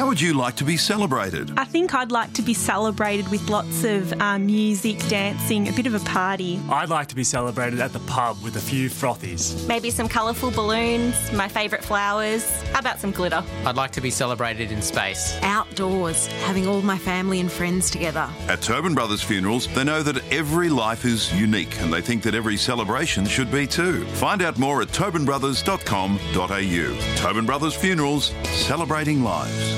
How would you like to be celebrated? I think I'd like to be celebrated with lots of music, dancing, a bit of a party. I'd like to be celebrated at the pub with a few frothies. Maybe some colourful balloons, my favourite flowers. How about some glitter? I'd like to be celebrated in space. Outdoors, having all my family and friends together. At Tobin Brothers Funerals, they know that every life is unique and they think that every celebration should be too. Find out more at tobinbrothers.com.au. Tobin Brothers Funerals, celebrating lives.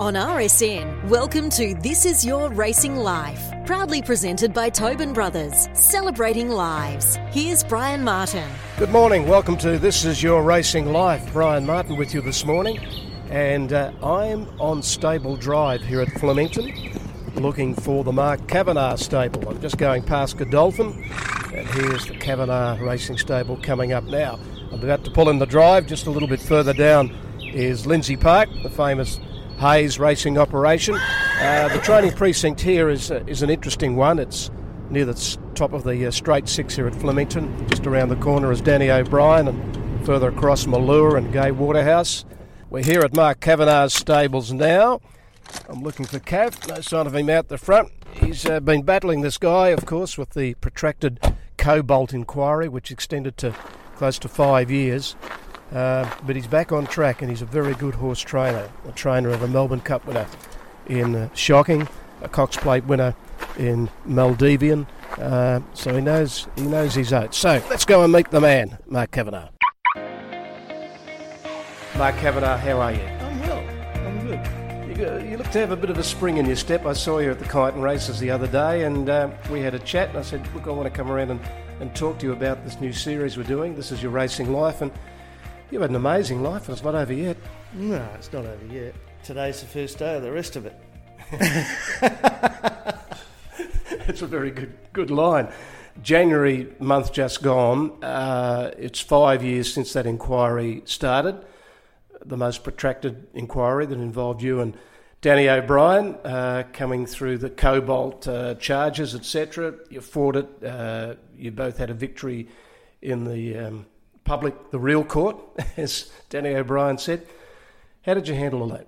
On RSN, welcome to This Is Your Racing Life, proudly presented by Tobin Brothers, celebrating lives. Here's Bryan Martin. Good morning, welcome to This Is Your Racing Life. Bryan Martin with you this morning, and I'm on stable drive here at Flemington, looking for the Mark Kavanagh stable. I'm just going past Godolphin, and here's the Kavanagh Racing Stable coming up now. I'm about to pull in the drive. Just a little bit further down is Lindsay Park, the famous Hayes racing operation. The training precinct here is an interesting one. It's near the top of the straight six here at Flemington. Just around the corner is Danny O'Brien, and further across Malure and Gay Waterhouse. We're here at Mark Kavanagh's stables now. I'm looking for Cav. No sign of him out the front. He's been battling this guy, of course, with the protracted cobalt inquiry, which extended to close to 5 years. But he's back on track, and he's a very good horse trainer, a trainer of a Melbourne Cup winner in Shocking, a Cox Plate winner in Maldivian. So he knows his oats. So let's go and meet the man, Mark Kavanagh. Mark Kavanagh, how are you? I'm well. I'm good. You look to have a bit of a spring in your step. I saw you at the Kyneton Races the other day, and we had a chat, and I said, look, I want to come around and talk to you about this new series we're doing, This Is Your Racing Life, and you've had an amazing life, and it's not over yet. No, it's not over yet. Today's the first day of the rest of it. That's a very good line. January month just gone. It's 5 years since that inquiry started, the most protracted inquiry that involved you and Danny O'Brien, coming through the cobalt charges, etc. You fought it. You both had a victory in the public, the real court, as Danny O'Brien said. How did you handle all that?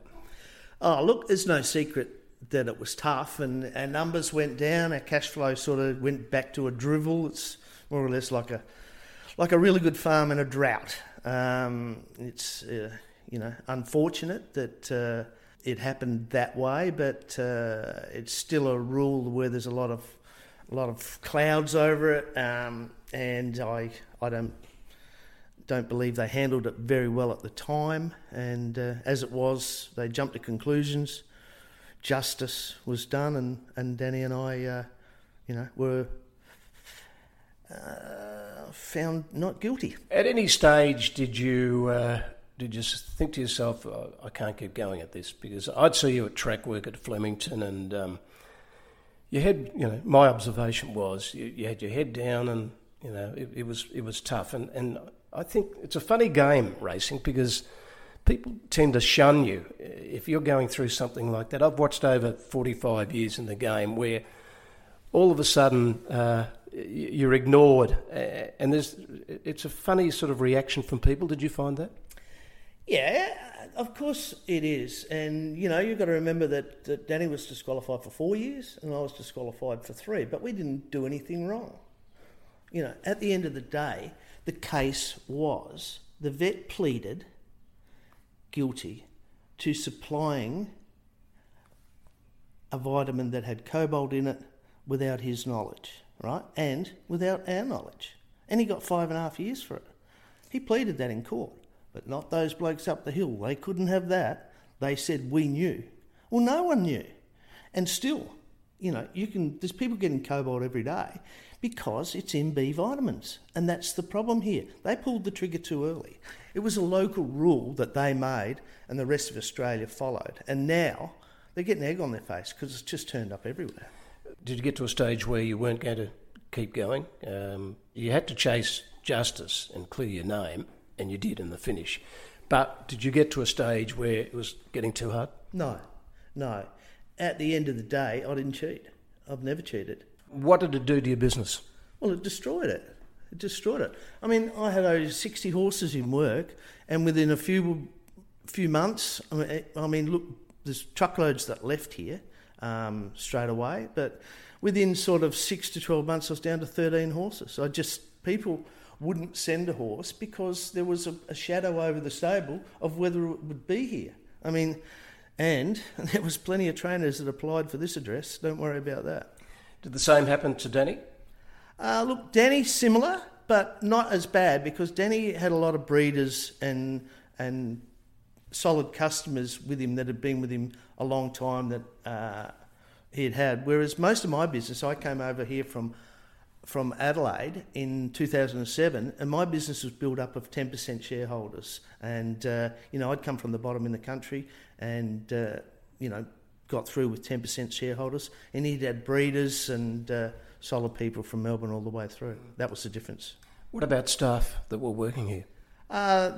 Oh, look, it's no secret that it was tough, and our numbers went down, our cash flow sort of went back to a drivel. It's more or less like a really good farm in a drought. It's unfortunate that it happened that way, but it's still a rule where there's a lot of clouds over it, and I don't believe they handled it very well at the time, and as it was, they jumped to conclusions. Justice was done, and Danny and I, were found not guilty. At any stage, did you think to yourself, oh, I can't keep going at this? Because I'd see you at track work at Flemington, and you had, my observation was you had your head down, and it was tough, and I think it's a funny game, racing, because people tend to shun you if you're going through something like that. I've watched over 45 years in the game where all of a sudden you're ignored, and it's a funny sort of reaction from people. Did you find that? Yeah, of course it is. And, you've got to remember that Danny was disqualified for 4 years and I was disqualified for 3, but we didn't do anything wrong. At the end of the day, the case was the vet pleaded guilty to supplying a vitamin that had cobalt in it without his knowledge, right? And without our knowledge. And he got 5.5 years for it. He pleaded that in court, but not those blokes up the hill. They couldn't have that. They said, we knew. Well, no one knew. And still, there's people getting cobalt every day because it's in B vitamins, and that's the problem here. They pulled the trigger too early. It was a local rule that they made and the rest of Australia followed, and now they're getting egg on their face because it's just turned up everywhere. Did you get to a stage where you weren't going to keep going? You had to chase justice and clear your name, and you did in the finish. But did you get to a stage where it was getting too hard? No. At the end of the day, I didn't cheat. I've never cheated. What did it do to your business? Well, it destroyed it. It destroyed it. I mean, I had over 60 horses in work, and within a few months, I mean, look, there's truckloads that left here straight away, but within sort of 6 to 12 months, I was down to 13 horses. I just, people wouldn't send a horse because there was a shadow over the stable of whether it would be here. I mean, and there was plenty of trainers that applied for this address. Don't worry about that. Did the same happen to Danny? Look, Danny, similar, but not as bad, because Danny had a lot of breeders and solid customers with him that had been with him a long time that he had. Whereas most of my business, I came over here from Adelaide in 2007, and my business was built up of 10% shareholders, and I'd come from the bottom in the country, and got through with 10% shareholders, and he'd had breeders and solid people from Melbourne all the way through. That was the difference. What about staff that were working here?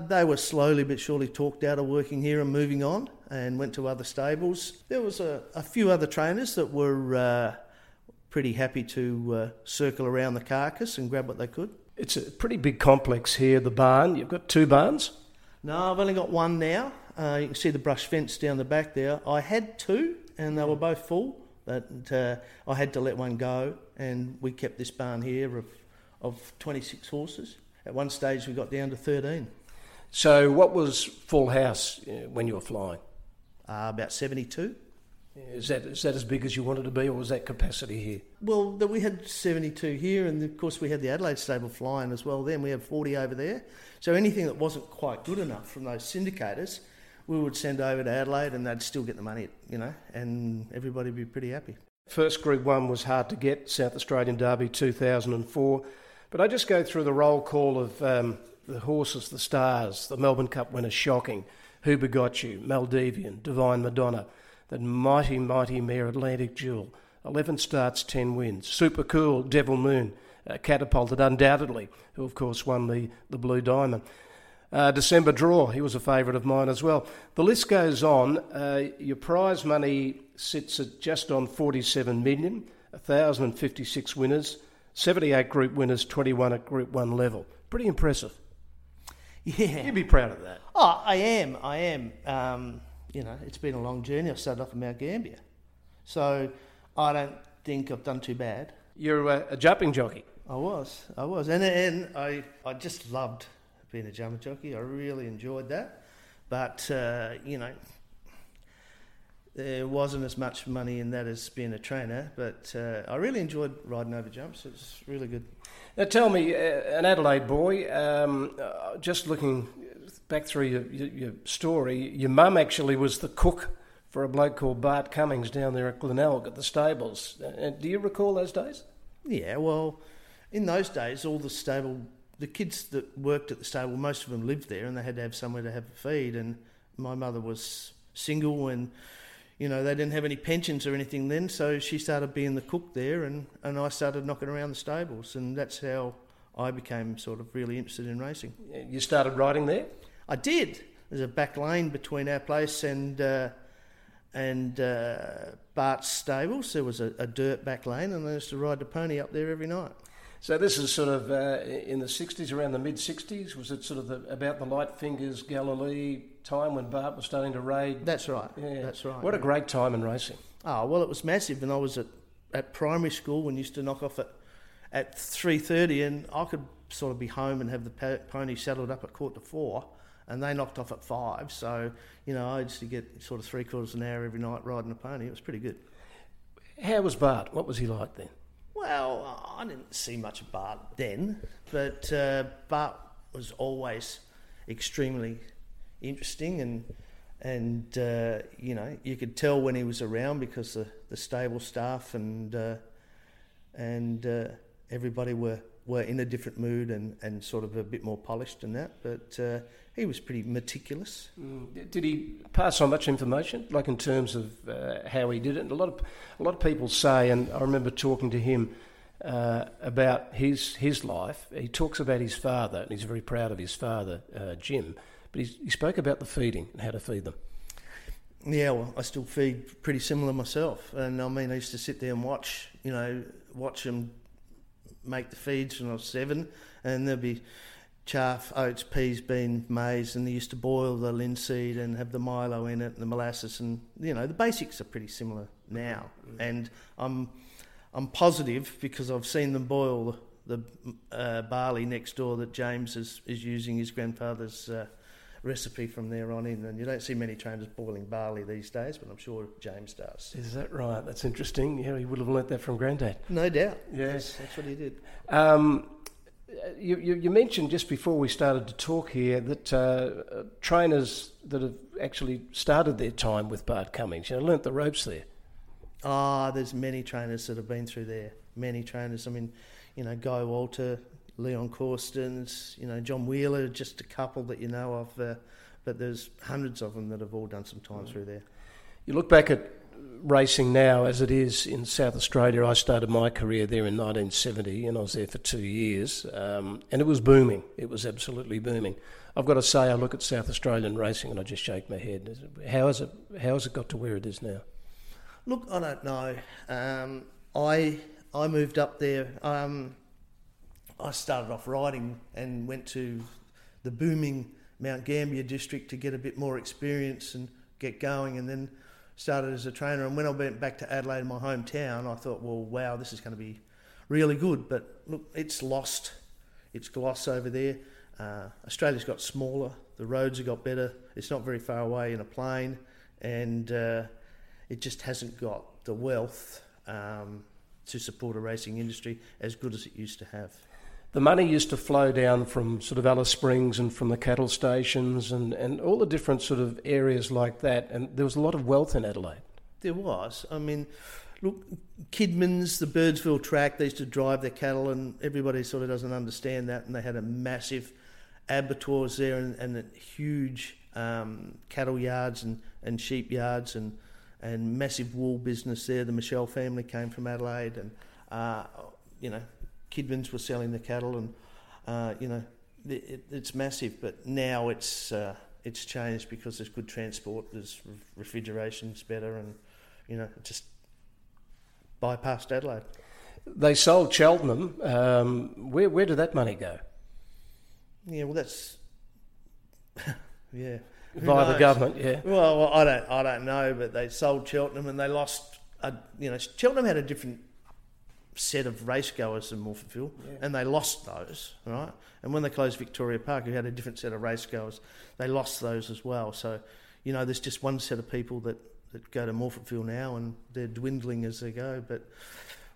They were slowly but surely talked out of working here and moving on, and went to other stables. There was a few other trainers that were pretty happy to circle around the carcass and grab what they could. It's a pretty big complex here, the barn. You've got two barns? No, I've only got one now. You can see the brush fence down the back there. I had two, and they were both full, but I had to let one go, and we kept this barn here of 26 horses. At one stage, we got down to 13. So what was full house when you were flying? About 72. Is that as big as you wanted to be, or was that capacity here? Well, we had 72 here, and of course we had the Adelaide stable flying as well then. We had 40 over there. So anything that wasn't quite good enough from those syndicators, we would send over to Adelaide, and they'd still get the money, and everybody would be pretty happy. First Group 1 was hard to get, South Australian Derby 2004. But I just go through the roll call of the horses, the stars, the Melbourne Cup winners, Shocking, Whobegotyou, Maldivian, Divine Madonna, that mighty, mighty mare Atlantic Jewel, 11 starts, 10 wins. Super Cool, Devil Moon, catapulted undoubtedly, who of course won the Blue Diamond. December Draw, he was a favourite of mine as well. The list goes on. Your prize money sits at just on 47 million, 1,056 winners, 78 group winners, 21 at Group 1 level. Pretty impressive. Yeah. You'd be proud of that. Oh, I am. It's been a long journey. I started off in Mount Gambier. So I don't think I've done too bad. You're a jumping jockey. I was. And I just loved being a jumping jockey. I really enjoyed that. But, there wasn't as much money in that as being a trainer. But I really enjoyed riding over jumps. It's really good. Now tell me, an Adelaide boy, just looking back through your story, your mum actually was the cook for a bloke called Bart Cummings down there at Glenelg at the stables. Do you recall those days? Yeah, well, in those days, all the stable, the kids that worked at the stable, most of them lived there, and they had to have somewhere to have a feed. And my mother was single, and they didn't have any pensions or anything then, so she started being the cook there, and I started knocking around the stables, and that's how I became sort of really interested in racing. You started riding there? I did. There's a back lane between our place and Bart's stables. There was a dirt back lane, and I used to ride the pony up there every night. So this is sort of in the 60s, around the mid-60s? Was it sort of about the Lightfingers, Galilee time when Bart was starting to raid? That's right. Yeah. That's right. What a great time in racing. Oh, well, it was massive, and I was at primary school and used to knock off at 3:30, and I could sort of be home and have the pony saddled up at 3:45. And they knocked off at 5, so, I used to get sort of 3/4 an hour every night riding a pony. It was pretty good. How was Bart? What was he like then? Well, I didn't see much of Bart then, but Bart was always extremely interesting and you could tell when he was around because the stable staff and everybody were in a different mood and sort of a bit more polished than that, but he was pretty meticulous. Did he pass on much information, like in terms of how he did it? And a lot of people say, and I remember talking to him about his life. He talks about his father, and he's very proud of his father, Jim, but he spoke about the feeding and how to feed them. Yeah, well, I still feed pretty similar myself, and I mean, I used to sit there and watch them make the feeds when I was 7, and there'd be chaff, oats, peas, beans, maize, and they used to boil the linseed and have the Milo in it and the molasses, and you know the basics are pretty similar now. Mm-hmm. And I'm positive because I've seen them boil the barley next door that James is using his grandfather's recipe from there on in, and you don't see many trainers boiling barley these days, but I'm sure James does. Is that right? That's interesting. Yeah, he would have learnt that from Grandad. No doubt. Yes, that's what he did. You mentioned just before we started to talk here that trainers that have actually started their time with Bart Cummings, you know, learnt the ropes there. Ah, there's many trainers that have been through there. Many trainers. I mean, you know, Guy Walter, Leon Corstens, you know, John Wheeler, just a couple that you know of. But there's hundreds of them that have all done some time through there. You look back at racing now as it is in South Australia. I started my career there in 1970 and I was there for 2 years, and it was booming. It was absolutely booming. I've got to say, I look at South Australian racing and I just shake my head. How has it got to where it is now? Look, I don't know. I moved up there. I started off riding and went to the booming Mount Gambier district to get a bit more experience and get going, and then started as a trainer. And when I went back to Adelaide, my hometown, I thought, well, wow, this is going to be really good. But look, it's lost its gloss over there. Australia's got smaller. The roads have got better. It's not very far away in a plane. And it just hasn't got the wealth to support a racing industry as good as it used to have. The money used to flow down from sort of Alice Springs and from the cattle stations and all the different sort of areas like that. And there was a lot of wealth in Adelaide. There was. I mean, look, Kidman's, the Birdsville track, they used to drive their cattle, and everybody sort of doesn't understand that. And they had a massive abattoirs there and huge cattle yards and sheep yards and massive wool business there. The Michelle family came from Adelaide, and, you know, Kidmans were selling the cattle, and you know it's massive. But now it's changed because there's good transport, there's refrigeration's better, and you know it just bypassed Adelaide. They sold Cheltenham. Where did that money go? Yeah, well that's yeah by the government. Yeah. Well, I don't know, but they sold Cheltenham and they lost. You know, Cheltenham had a different set of racegoers than Morpheville, yeah. And they lost those, right? And when they closed Victoria Park, who had a different set of racegoers, they lost those as well. So, you know, there's just one set of people that go to Morpheville now, and they're dwindling as they go. But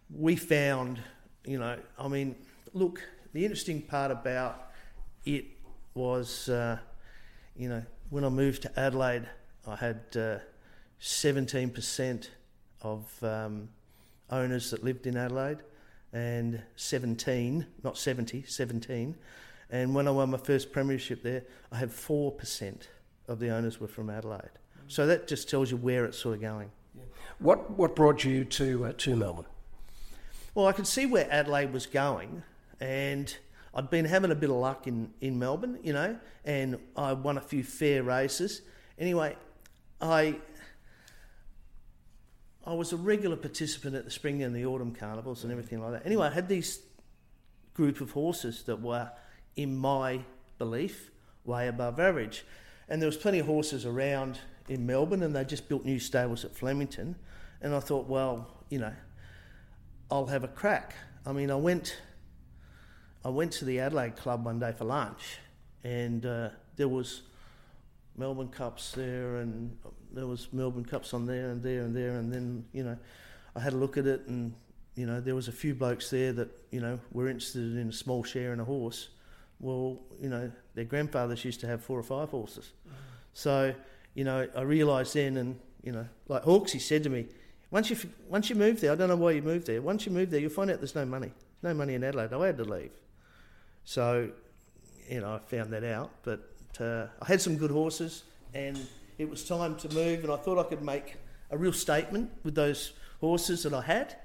we found, you know, I mean, look, the interesting part about it was, you know, when I moved to Adelaide, I had 17% of... owners that lived in Adelaide, and 17, not 70, 17. And when I won my first premiership there, I had 4% of the owners were from Adelaide. Mm-hmm. So that just tells you where it's sort of going. Yeah. What brought you to Melbourne? Well, I could see where Adelaide was going, and I'd been having a bit of luck in Melbourne, you know, and I won a few fair races. Anyway, I was a regular participant at the spring and the autumn carnivals and everything like that. Anyway, I had these group of horses that were, in my belief, way above average. And there was plenty of horses around in Melbourne, and they just built new stables at Flemington. And I thought, well, you know, I'll have a crack. I mean, I went to the Adelaide Club one day for lunch, and there was Melbourne Cups there, and there was Melbourne Cups on there and there and there, and then, you know, I had a look at it, and, you know, there was a few blokes there that, you know, were interested in a small share in a horse. Well, you know, their grandfathers used to have 4 or 5 horses. So, you know, I realised then, and, you know, like Hawkes, he said to me, once you move there, I don't know why you moved there, once you move there, you'll find out there's no money in Adelaide. I had to leave. So, you know, I found that out, but I had some good horses, and it was time to move, and I thought I could make a real statement with those horses that I had,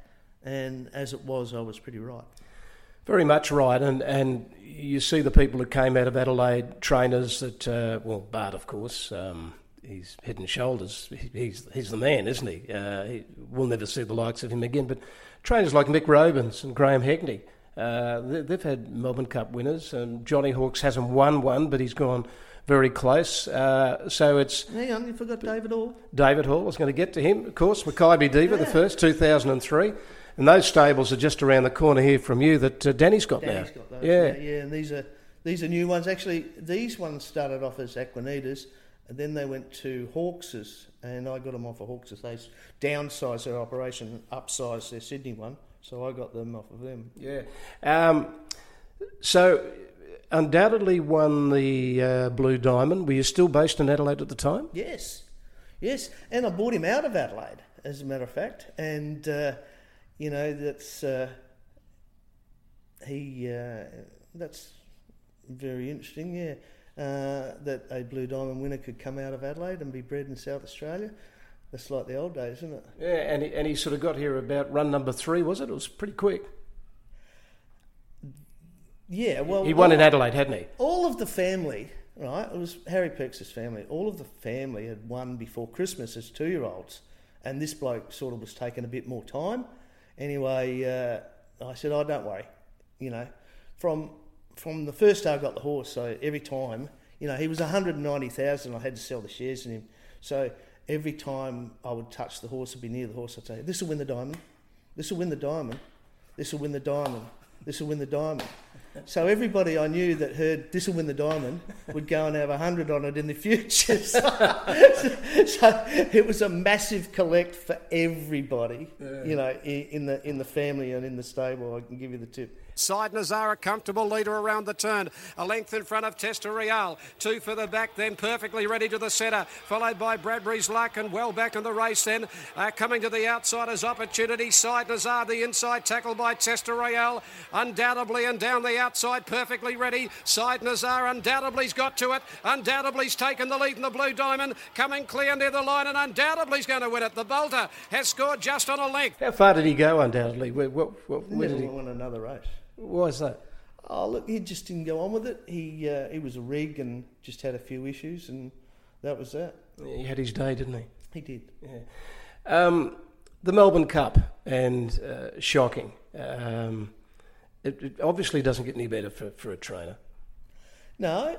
and as it was, I was pretty right. Very much right, and you see the people who came out of Adelaide, trainers that, well, Bart, of course, he's head and shoulders, he's the man, isn't he? We'll never see the likes of him again, but trainers like Mick Robins and Graham Hegney, They've had Melbourne Cup winners, and Johnny Hawkes hasn't won one, but he's gone very close. So it's... Hang on, you forgot David Hall. David Hall, I was going to get to him, of course. Makybe Diva, the first, 2003. And those stables are just around the corner here from you that Danny's got now. Got those, yeah, and these are new ones. Actually, these ones started off as Aquanitas, and then they went to Hawkes's, and I got them off of Hawkes's. They downsized their operation and upsized their Sydney one, so I got them off of them. Yeah. So undoubtedly won the Blue Diamond. Were you still based in Adelaide at the time? Yes. And I bought him out of Adelaide, as a matter of fact. And, you know, that's very interesting, yeah. That a Blue Diamond winner could come out of Adelaide and be bred in South Australia. That's like the old days, isn't it? Yeah, and he sort of got here about run number 3, was it? It was pretty quick. Yeah, well... He won in Adelaide, hadn't he? All of the family, right, it was Harry Perks' family, all of the family had won before Christmas as 2-year-olds, and this bloke sort of was taking a bit more time. Anyway, I said, oh, don't worry, you know, from the first day I got the horse, so every time, you know, he was 190,000, I had to sell the shares in him. So every time I would touch the horse, I'd be near the horse, I'd say, this will win the diamond. So everybody I knew that heard this will win the diamond would go and have 100 on it in the future. So it was a massive collect for everybody, you know, in the family and in the stable. I can give you the tip. Sidnazar, a comfortable leader around the turn. A length in front of Testa Real. 2 for the back, then perfectly ready to the centre. Followed by Bradbury's Luck and well back in the race then. Coming to the outsider's opportunity. Sidnazar, the inside tackle by Testa Real. Undoubtedly, and down the outside, perfectly ready. Sidnazar undoubtedly's got to it. Undoubtedly's taken the lead in the Blue Diamond. Coming clear near the line and undoubtedly's going to win it. The bolter has scored just on a length. How far did he go, undoubtedly? Where did he win another race? Why is that? Oh, look, he just didn't go on with it. He was a rig and just had a few issues, and that was that. He had his day, didn't he? He did. Yeah. The Melbourne Cup and Shocking. It obviously doesn't get any better for a trainer. No.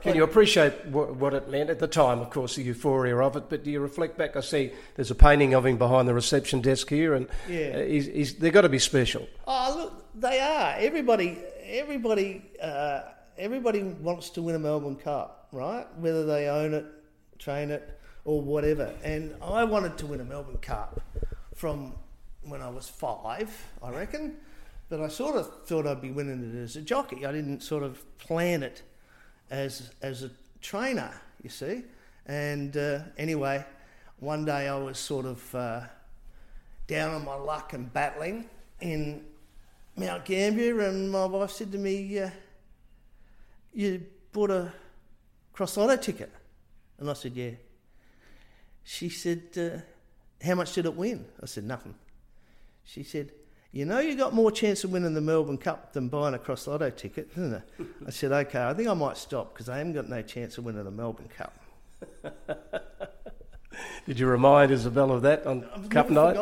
Can you appreciate what it meant at the time, of course, the euphoria of it, but do you reflect back? I see there's a painting of him behind the reception desk here, and they've got to be special. Oh, look, they are. Everybody wants to win a Melbourne Cup, right? Whether they own it, train it, or whatever. And I wanted to win a Melbourne Cup from when I was 5, I reckon, but I sort of thought I'd be winning it as a jockey. I didn't sort of plan it as a trainer, you see. And anyway, one day I was sort of down on my luck and battling in Mount Gambier, and my wife said to me, you bought a cross-lotto ticket? And I said, yeah. She said, how much did it win? I said, nothing. She said, you know you got more chance of winning the Melbourne Cup than buying a cross-lotto ticket, isn't it? I said, okay, I think I might stop because I haven't got no chance of winning the Melbourne Cup. Did you remind Isabel of that on Cup night?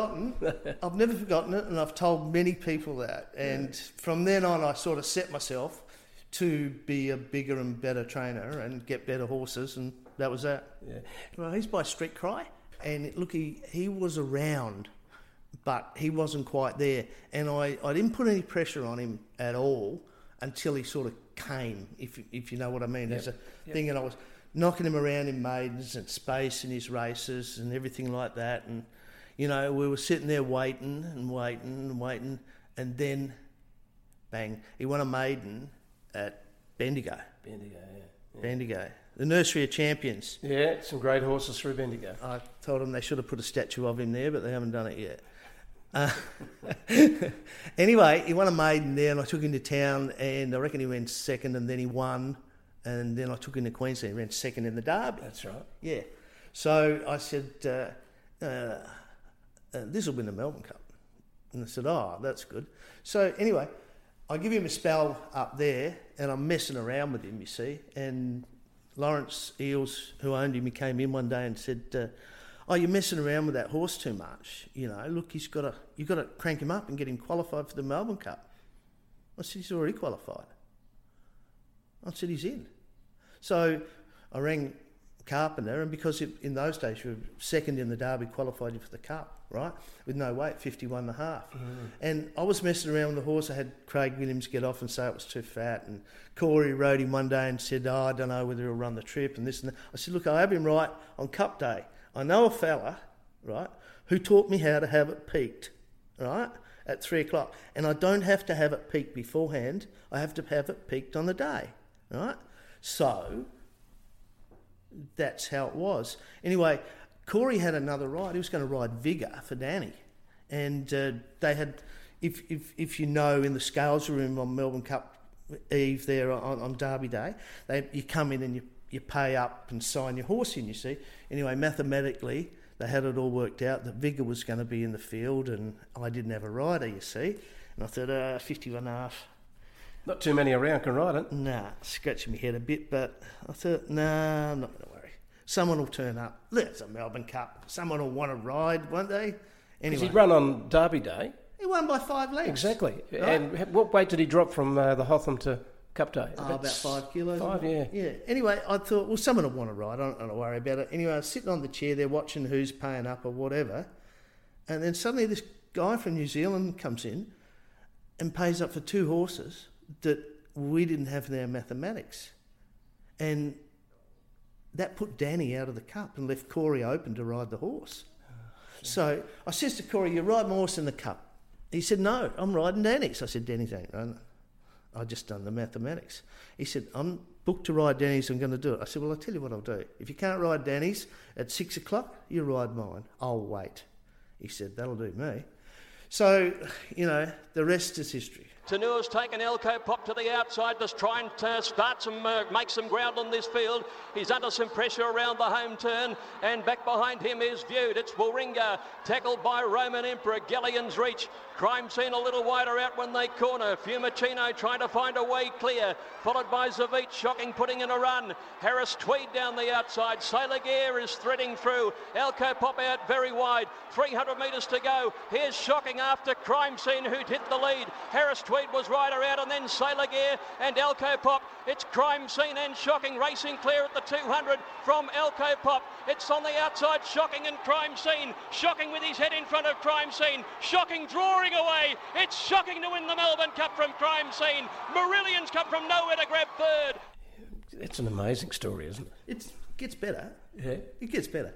I've never forgotten it, and I've told many people that. And from then on, I sort of set myself to be a bigger and better trainer and get better horses, and that was that. Yeah. Well, he's by Street Cry, and look, he was around, but he wasn't quite there. And I didn't put any pressure on him at all until he sort of came, if you know what I mean. There's a thing, and I was knocking him around in maidens and space in his races and everything like that. And, you know, we were sitting there waiting. And then, bang, he won a maiden at Bendigo. Bendigo. The nursery of champions. Yeah, some great horses through Bendigo. I told them they should have put a statue of him there, but they haven't done it yet. Anyway, he won a maiden there, and I took him to town, and I reckon he ran second, and then he won, and then I took him to Queensland. He ran second in the Derby. That's right. Yeah. So I said, this will win the Melbourne Cup. And I said, oh, that's good. So anyway, I give him a spell up there, and I'm messing around with him, you see, and Lawrence Eels, who owned him, he came in one day and said, oh, you're messing around with that horse too much. You know, look, you've got to crank him up and get him qualified for the Melbourne Cup. I I said, he's already qualified. I said, he's in. So I rang Carpenter, and because in those days you were second in the derby, qualified you for the cup, right? With no weight, 51.5. Mm. And I was messing around with the horse. I had Craig Williams get off and say it was too fat, and Corey rode him one day and said, I don't know whether he'll run the trip and this and that. I said, look, I have him right on cup day. I know a fella, right, who taught me how to have it peaked, right, at 3 o'clock. And I don't have to have it peaked beforehand. I have to have it peaked on the day, right? So that's how it was. Anyway, Corey had another ride. He was going to ride Vigour for Danny. And they had, if you know, in the scales room on Melbourne Cup Eve there on Derby Day, you come in and you pay up and sign your horse in, you see. Anyway, mathematically, they had it all worked out that Vigour was going to be in the field and I didn't have a rider, you see. And I thought, 51.5. Not too many around can ride it. Nah, scratching my head a bit, but I thought, nah, I'm not going to worry. Someone will turn up. There's a Melbourne Cup. Someone will want to ride, won't they? Anyway, he'd run on Derby Day. He won by 5 lengths. Exactly. Right? And what weight did he drop from the Hotham to Cup Day? About 5 kilos. Yeah. Anyway, I thought, well, someone will want to ride. I don't want to worry about it. Anyway, I was sitting on the chair there watching who's paying up or whatever, and then suddenly this guy from New Zealand comes in and pays up for two horses that we didn't have in our mathematics, and that put Danny out of the cup and left Corey open to ride the horse. So I says to Corey, you ride my horse in the cup. He said, no, I'm riding Danny's. I said, Danny's ain't running. I just done the mathematics. He said, I'm booked to ride Danny's, I'm going to do it. I said, well, I'll tell you what I'll do. If you can't ride Danny's at 6 o'clock, you ride mine. I'll wait. He said, that'll do me. So, you know, the rest is history. Tanua's taken Elko Pop to the outside, just trying to start some, make some ground on this field. He's under some pressure around the home turn, and back behind him is Viewed. It's Warringah, tackled by Roman Emperor, Galleon's Reach. Crime Scene a little wider out when they corner. Fiumicino trying to find a way clear, followed by Zavit, Shocking putting in a run. Harris Tweed down the outside. Sailor Gare is threading through. Elko Pop out very wide, 300 metres to go. Here's Shocking after Crime Scene, who'd hit the lead. Harris Tweed was rider out, and then Sailor Gare and Elko Pop. It's Crime Scene and Shocking racing clear at the 200 from Elko Pop. It's on the outside, Shocking and Crime Scene. Shocking with his head in front of Crime Scene. Shocking drawing away. It's Shocking to win the Melbourne Cup from Crime Scene. Marillions come from nowhere to grab third. It's an amazing story, isn't it? It gets better. Yeah. It gets better.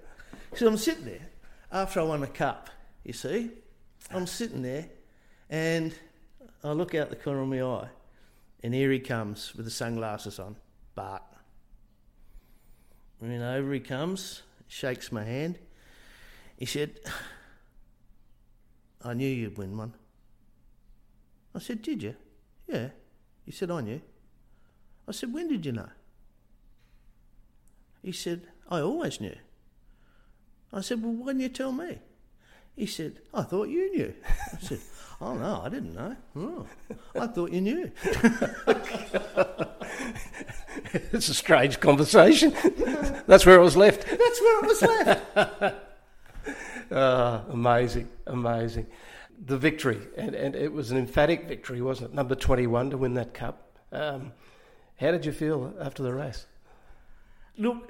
So I'm sitting there after I won the cup, you see. I'm sitting there and I look out the corner of my eye, and here he comes with the sunglasses on, Bart. And over he comes, shakes my hand. He said, I knew you'd win one. I said, did you? Yeah. He said, I knew. I said, when did you know? He said, I always knew. I said, well, why didn't you tell me? He said, I thought you knew. I said, oh, no, I didn't know. Oh, I thought you knew. It's a strange conversation. Yeah. That's where it was left. That's where it was left. Amazing. The victory, and it was an emphatic victory, wasn't it? Number 21 to win that cup. How did you feel after the race? Look,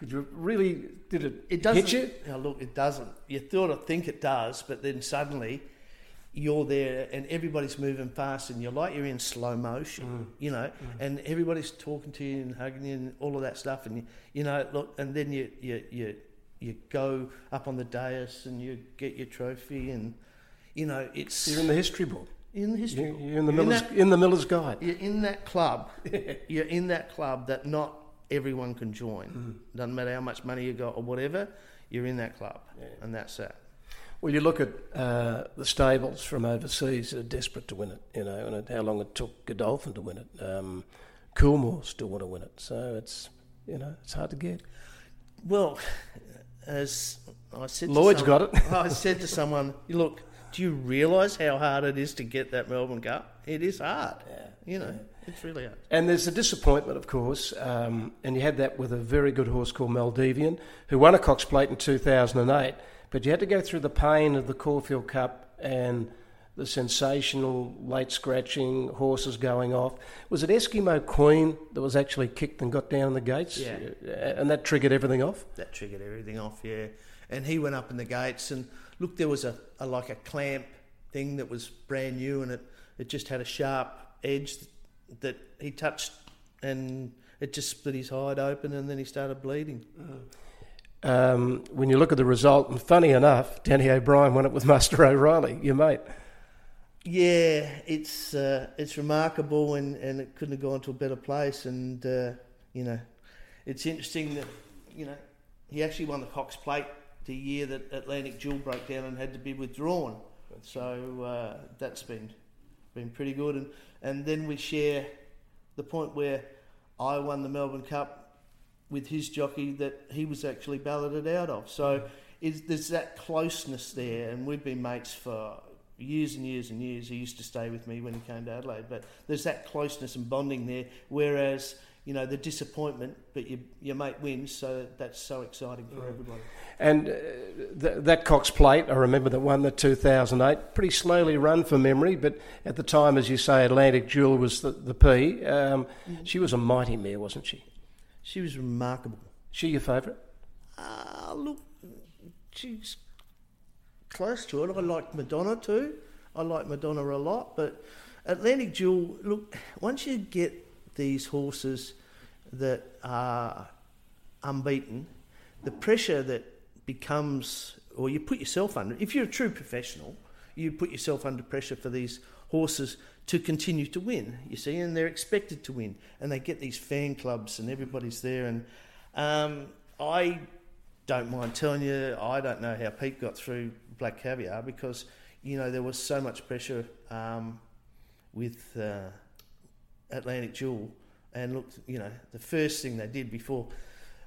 Did it hit you? No, look, it doesn't. You think it does, but then suddenly you're there and everybody's moving fast and you're like you're in slow motion, you know, and everybody's talking to you and hugging you and all of that stuff. And, you know, look, and then you go up on the dais and you get your trophy and, you know, it's... You're in the history book. You're in the Miller's, in the Miller's Guide. You're in that club. You're in that club that not everyone can join. Doesn't matter how much money you got or whatever, you're in that club, and that's that. Well, you look at the stables from overseas that are desperate to win it, you know, and how long it took Godolphin to win it. Coolmore still want to win it, so it's, you know, it's hard to get. Well, as I said, Lloyd's to someone, got it. I said to someone, look, do you realise how hard it is to get that Melbourne Cup? It is hard, you know. Yeah. It's really hard. And there's a disappointment, of course, and you had that with a very good horse called Maldivian, who won a Cox Plate in 2008, but you had to go through the pain of the Caulfield Cup and the sensational late scratching, horses going off. Was it Eskimo Queen that was actually kicked and got down the gates? Yeah. And that triggered everything off? That triggered everything off, yeah. And he went up in the gates and, look, there was a like a clamp thing that was brand new, and it just had a sharp edge that he touched and it just split his hide open, and then he started bleeding. Mm. When you look at the result, and funny enough, Danny O'Brien won it with Master O'Reilly, your mate. Yeah, it's remarkable, and it couldn't have gone to a better place. And you know, it's interesting that, you know, he actually won the Cox Plate the year that Atlantic Jewel broke down and had to be withdrawn. So that's been pretty good. And then we share the point where I won the Melbourne Cup with his jockey that he was actually balloted out of. So there's that closeness there, and we've been mates for years and years and years. He used to stay with me when he came to Adelaide, but there's that closeness and bonding there, whereas, you know, the disappointment, but your mate wins, so that's so exciting for everybody. And that Cox Plate, I remember that won the 2008, pretty slowly run for memory, but at the time, as you say, Atlantic Jewel was the P. She was a mighty mare, wasn't she? She was remarkable. She your favourite? Look, she's close to it. I like Madonna too. I like Madonna a lot. But Atlantic Jewel, look, once you get these horses that are unbeaten, the pressure that becomes, or you put yourself under, if you're a true professional, you put yourself under pressure for these horses to continue to win, you see, and they're expected to win, and they get these fan clubs and everybody's there. And I don't mind telling you, I don't know how Pete got through Black Caviar, because, you know, there was so much pressure with Atlantic Jewel. And look, you know, the first thing they did before,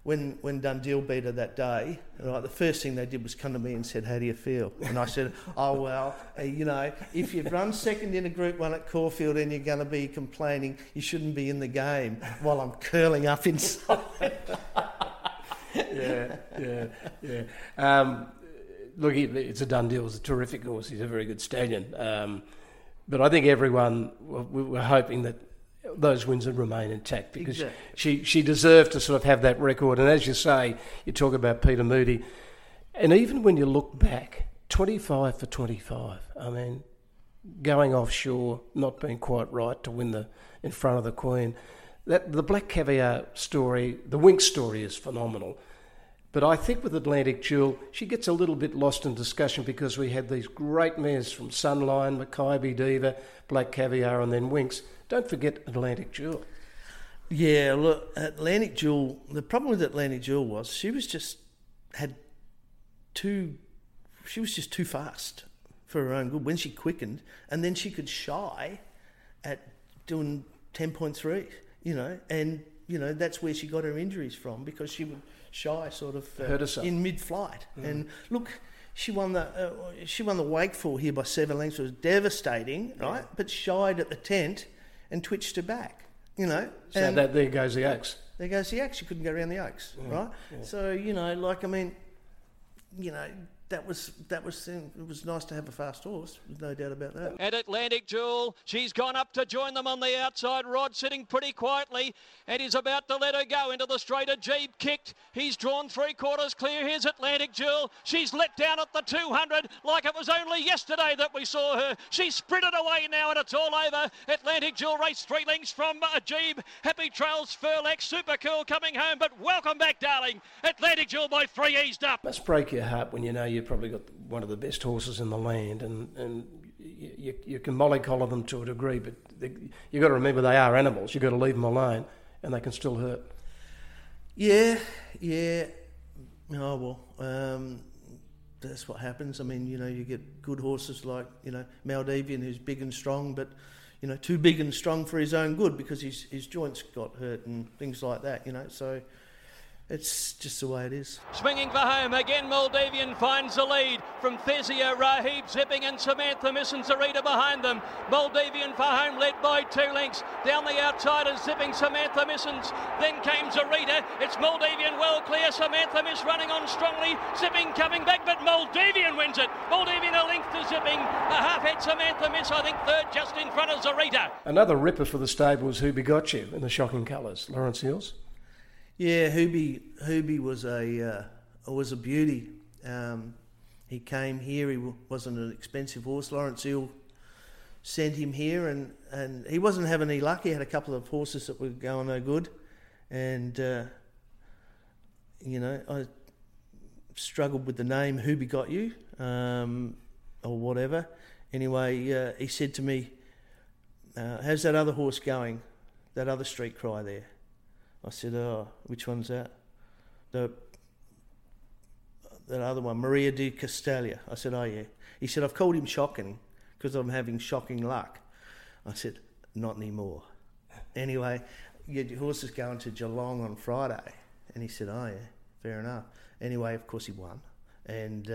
when Dundee beat her that day, right, the first thing they did was come to me and said, "How do you feel?" And I said, "Oh, well, you know, if you've run second in a Group 1 at Caulfield and you're going to be complaining, you shouldn't be in the game while I'm curling up inside." Yeah. Look, it's a done deal. It's a terrific horse. He's a very good stallion. But I think everyone, we were hoping that those wins would remain intact, because she deserved to sort of have that record. And as you say, you talk about Peter Moody, and even when you look back, 25 for 25, I mean, going offshore, not being quite right to win the in front of the Queen. That the Black Caviar story, the Wink story, is phenomenal. But I think with Atlantic Jewel, she gets a little bit lost in discussion, because we had these great mares from Sunline, Makybe Diva, Black Caviar, and then Winks. Don't forget Atlantic Jewel. Yeah, look, Atlantic Jewel, the problem with Atlantic Jewel was she was just too fast for her own good when she quickened, and then she could shy at doing 10.3, you know, and, you know, that's where she got her injuries from, because she would shy sort of in mid-flight. Mm. And look, she won the Wakeful here by 7 lengths. It was devastating, right? Yeah. But shied at the tent and twitched her back, you know. So there goes the Oaks. There goes the Oaks. You couldn't go around the Oaks, right? Yeah. So, you know, like, I mean, you know, it was nice to have a fast horse. There's no doubt about that. At Atlantic Jewel, she's gone up to join them on the outside. Rod sitting pretty quietly and is about to let her go into the straight. Ajib kicked. He's drawn 3/4 clear. Here's Atlantic Jewel. She's let down at the 200 like it was only yesterday that we saw her. She sprinted away now, and it's all over. Atlantic Jewel raced 3 lengths from Ajib. Happy Trails, Furlax, Super Cool coming home. But welcome back, darling. Atlantic Jewel by 3 eased up. Must break your heart when you know you've probably got one of the best horses in the land, and you can mollycoddle them to a degree, but you've got to remember they are animals. You've got to leave them alone, and they can still hurt. Yeah. Oh, well, that's what happens. I mean, you know, you get good horses like, you know, Maldivian, who's big and strong, but, you know, too big and strong for his own good, because his joints got hurt and things like that, you know, so... It's just the way it is. Swinging for home again, Maldivian finds the lead from Thezia, Rahib, Zipping and Samantha Miss and Zarita behind them. Maldivian for home led by 2 lengths. Down the outside is Zipping, Samantha Miss, and then came Zarita. It's Maldivian well clear, Samantha Miss running on strongly, Zipping coming back, but Maldivian wins it. Maldivian a length to Zipping, a half head Samantha Miss, I think third just in front of Zarita. Another ripper for the stable was Whobegotyou in the shocking colours. Lawrence Hills. Yeah, Hubie was a beauty. He came here. He wasn't an expensive horse. Lawrence Hill sent him here, and he wasn't having any luck. He had a couple of horses that were going no good, and I struggled with the name Whobegotyou or whatever. Anyway, he said to me, "How's that other horse going? That other Street Cry there?" I said, "Oh, which one's that?" That other one, Maria de Castalia. I said, "Oh, yeah." He said, "I've called him Shocking because I'm having shocking luck." I said, "Not anymore." Anyway, your horse is going to Geelong on Friday. And he said, "Oh, yeah, fair enough." Anyway, of course he won. And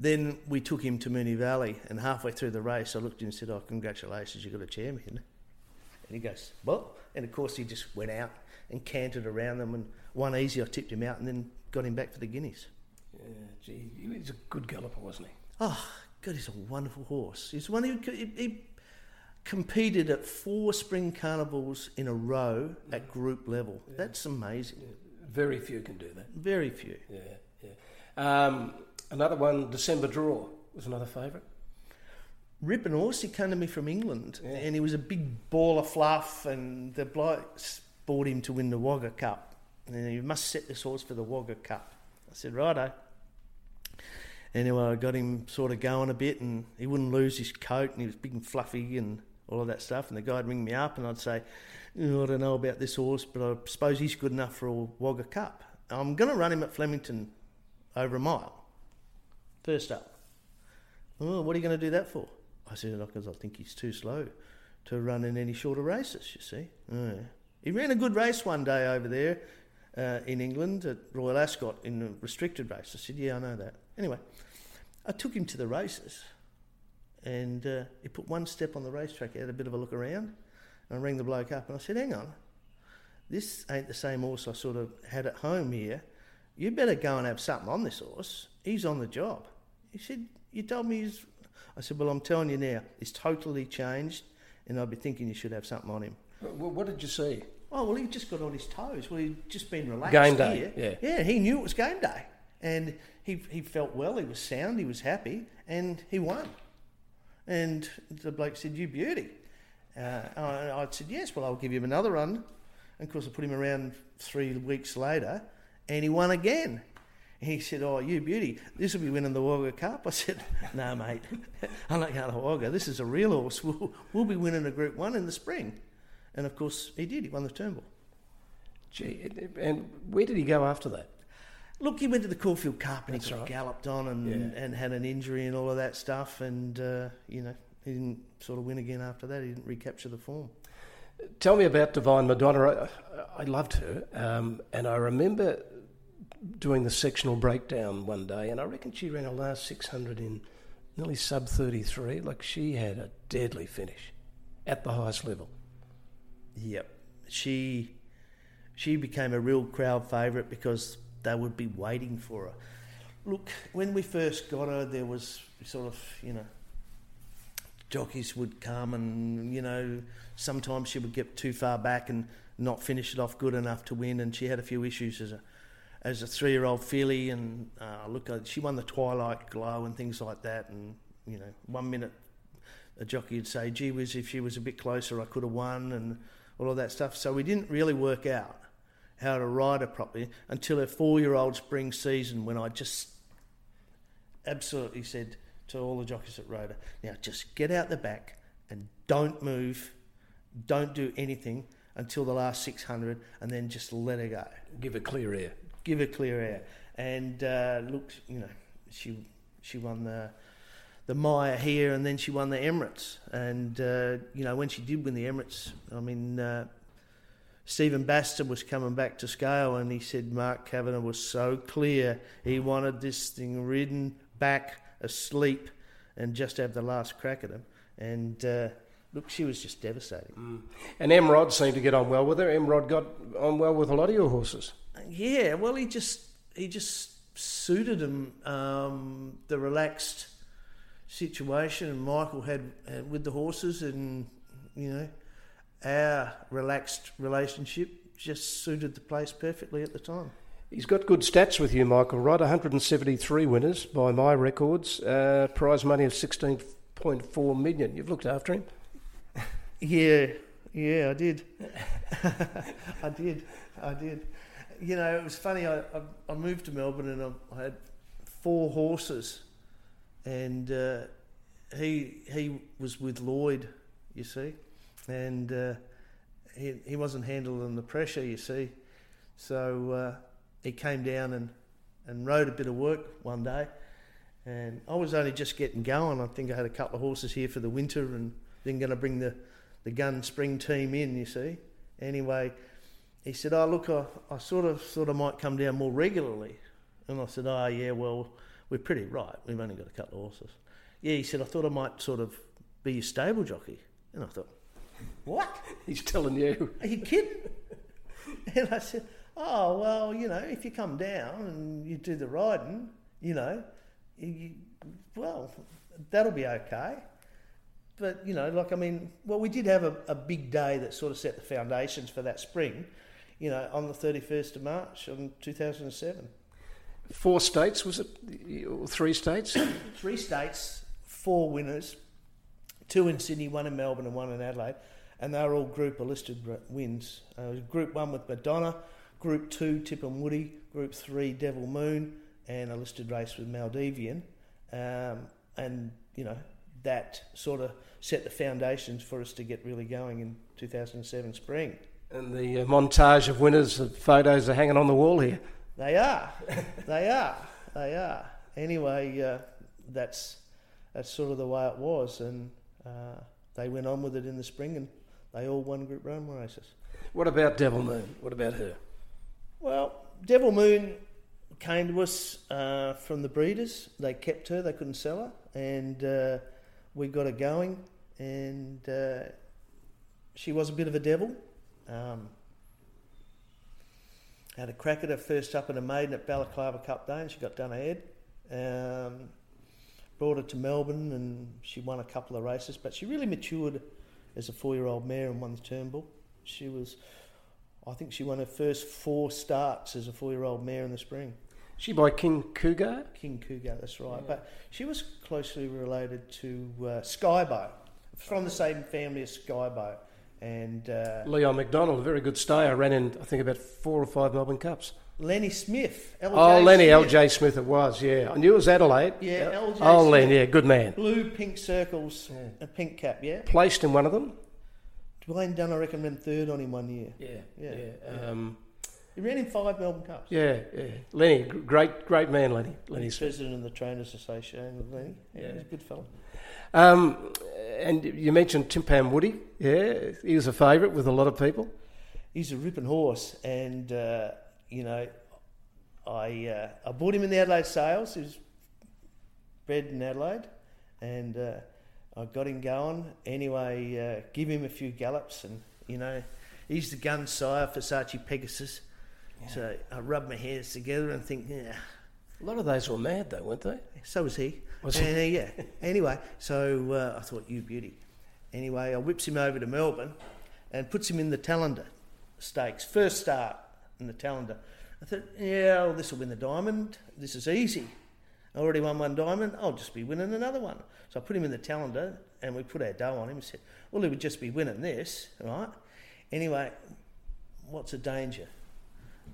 then we took him to Moonee Valley. And halfway through the race, I looked at him and said, "Oh, congratulations, you've got a champion." And he goes, "Well," and of course he just went out and cantered around them and won easy. I tipped him out and then got him back for the Guineas. Yeah, gee, he was a good galloper, wasn't he? Oh, God, he's a wonderful horse. He's one who he competed at 4 spring carnivals in a row at group level. Yeah. That's amazing. Yeah. Very few can do that. Very few. Yeah, yeah. Another one, December Draw, was another favourite. Ripping horse, he came to me from England, yeah. And he was a big ball of fluff, and the blokes bought him to win the Wagga Cup. And "You must set this horse for the Wagga Cup." I said, "Righto." Anyway, I got him sort of going a bit, and he wouldn't lose his coat, and he was big and fluffy and all of that stuff. And the guy would ring me up, and I'd say, "I don't know about this horse, but I suppose he's good enough for a Wagga Cup. I'm going to run him at Flemington over a mile, first up." "Oh, what are you going to do that for?" I said, "Because I think he's too slow to run in any shorter races, you see." Oh, yeah. He ran a good race one day over there in England at Royal Ascot in a restricted race. I said, "Yeah, I know that." Anyway, I took him to the races, and he put one step on the racetrack. He had a bit of a look around, and I rang the bloke up and I said, "Hang on, this ain't the same horse I sort of had at home here. You better go and have something on this horse. He's on the job." He said, "You told me he's..." I said, "Well, I'm telling you now, he's totally changed, and I'd be thinking you should have something on him." Well, what did you see? Oh, well, he just got on his toes. Well, he'd just been relaxed. Game day, here. Yeah. Yeah, he knew it was game day. And he felt well, he was sound, he was happy, and he won. And the bloke said, "You beauty." I said, "Yes, well, I'll give him another run." And, of course, I put him around 3 weeks later, and he won again. He said, "Oh, you beauty, this will be winning the Wagga Cup." I said, "No, mate, I'm not going to Wagga. This is a real horse. We'll be winning a Group 1 in the spring." And, of course, he did. He won the Turnbull. Gee, and where did he go after that? Look, he went to the Caulfield Cup, and he galloped on and had an injury and all of that stuff. And, he didn't sort of win again after that. He didn't recapture the form. Tell me about Divine Madonna. I loved her. And I remember doing the sectional breakdown one day, and I reckon she ran her last 600 in nearly sub 33. Like, she had a deadly finish at the highest level. Yep. She became a real crowd favourite because they would be waiting for her. Look, when we first got her, there was sort of, jockeys would come and, sometimes she would get too far back and not finish it off good enough to win, and she had a few issues as a 3-year-old filly, and she won the Twilight Glow and things like that. And 1 minute a jockey would say, "Gee whiz, if she was a bit closer, I could have won," and all of that stuff. So we didn't really work out how to ride her properly until her 4-year-old spring season, when I just absolutely said to all the jockeys that rode her, "Now just get out the back and don't move, don't do anything until the last 600, and then just let her go. Give her clear air." And look, she won the Mire here, and then she won the Emirates. And when she did win the Emirates, Stephen Baston was coming back to scale, and he said Mark Kavanagh was so clear. He wanted this thing ridden back asleep and just have the last crack at him. And look, she was just devastating. Mm. And Emrod seemed to get on well with her. Emrod got on well with a lot of your horses. Yeah, well, he just suited him, the relaxed situation, and Michael had with the horses, and you know, our relaxed relationship just suited the place perfectly at the time. He's got good stats with you, Michael Rudd. 173 winners by my records, prize money of 16.4 million. You've looked after him. Yeah, I did. I did. You know, it was funny. I moved to Melbourne and I had four horses, and he was with Lloyd, you see, and he wasn't handling the pressure, you see, so he came down and rode a bit of work one day, and I was only just getting going. I think I had a couple of horses here for the winter, and then going to bring the gun spring team in, you see. Anyway, he said, "Oh look, I sort of might come down more regularly," and I said, "Oh yeah, well, we're pretty right. We've only got a couple of horses." Yeah, he said, "I thought I might sort of be your stable jockey," and I thought, "What? He's telling you? Are you kidding?" And I said, "Oh well, you know, if you come down and you do the riding, you know, well, that'll be okay." But, you know, like, I mean, well, we did have a big day that sort of set the foundations for that spring, you know, on the 31st of March in 2007. Four states, was it? Or three states? 3 states, 4 winners, 2 in Sydney, 1 in Melbourne and 1 in Adelaide. And they were all group listed wins. Group 1 with Madonna, Group 2 Tip and Woody, Group 3 Devil Moon, and a listed race with Maldivian. And, you know, that sort of set the foundations for us to get really going in 2007 spring. And the montage of winners, the photos are hanging on the wall here. They are. Anyway, that's sort of the way it was, and they went on with it in the spring, and they all won Group Rome races. What about Devil Moon? What about her? Well, Devil Moon came to us from the breeders. They kept her. They couldn't sell her, and we got her going, and she was a bit of a devil. Had a crack at her first up in a maiden at Balaclava Cup Day, and she got done ahead. Brought her to Melbourne, and she won a couple of races, but she really matured as a 4-year-old mare and won the Turnbull. I think she won her first 4 starts as a 4-year-old mare in the spring. She by King Cougar? King Cougar, that's right. Yeah. But she was closely related to Skybo, from the same family as Skybo. And Leon McDonald, a very good stayer, ran in, I think, about 4 or 5 Melbourne Cups. Lenny Smith. L.J. Smith it was, yeah. I knew it was Adelaide. Yeah, L.J. Smith. Oh, Len, yeah, good man. Blue, pink circles, a pink cap, yeah. Placed in one of them. Dwayne Dunn, I reckon, ran third on him one year. Yeah. He ran in 5 Melbourne Cups. Yeah. Lenny, great man, Lenny. Lenny's president of the Trainers Association with Lenny. Yeah, he's a good fellow. And you mentioned Timpan Woody. Yeah, he was a favourite with a lot of people. He's a ripping horse, and you know, I bought him in the Adelaide sales. He was bred in Adelaide, and I got him going. Anyway, give him a few gallops, and you know, he's the gun sire for Saatchi Pegasus. Yeah. So I rubbed my hands together and think, yeah. A lot of those were mad though, weren't they? So was he. Yeah. Anyway, so I thought, you beauty. Anyway, I whips him over to Melbourne and puts him in the Tallander Stakes. First start in the Tallander. I thought, yeah, well, this will win the diamond. This is easy. I already won one diamond. I'll just be winning another one. So I put him in the Tallander and we put our dough on him and said, well, he would just be winning this, right? Anyway, what's the danger?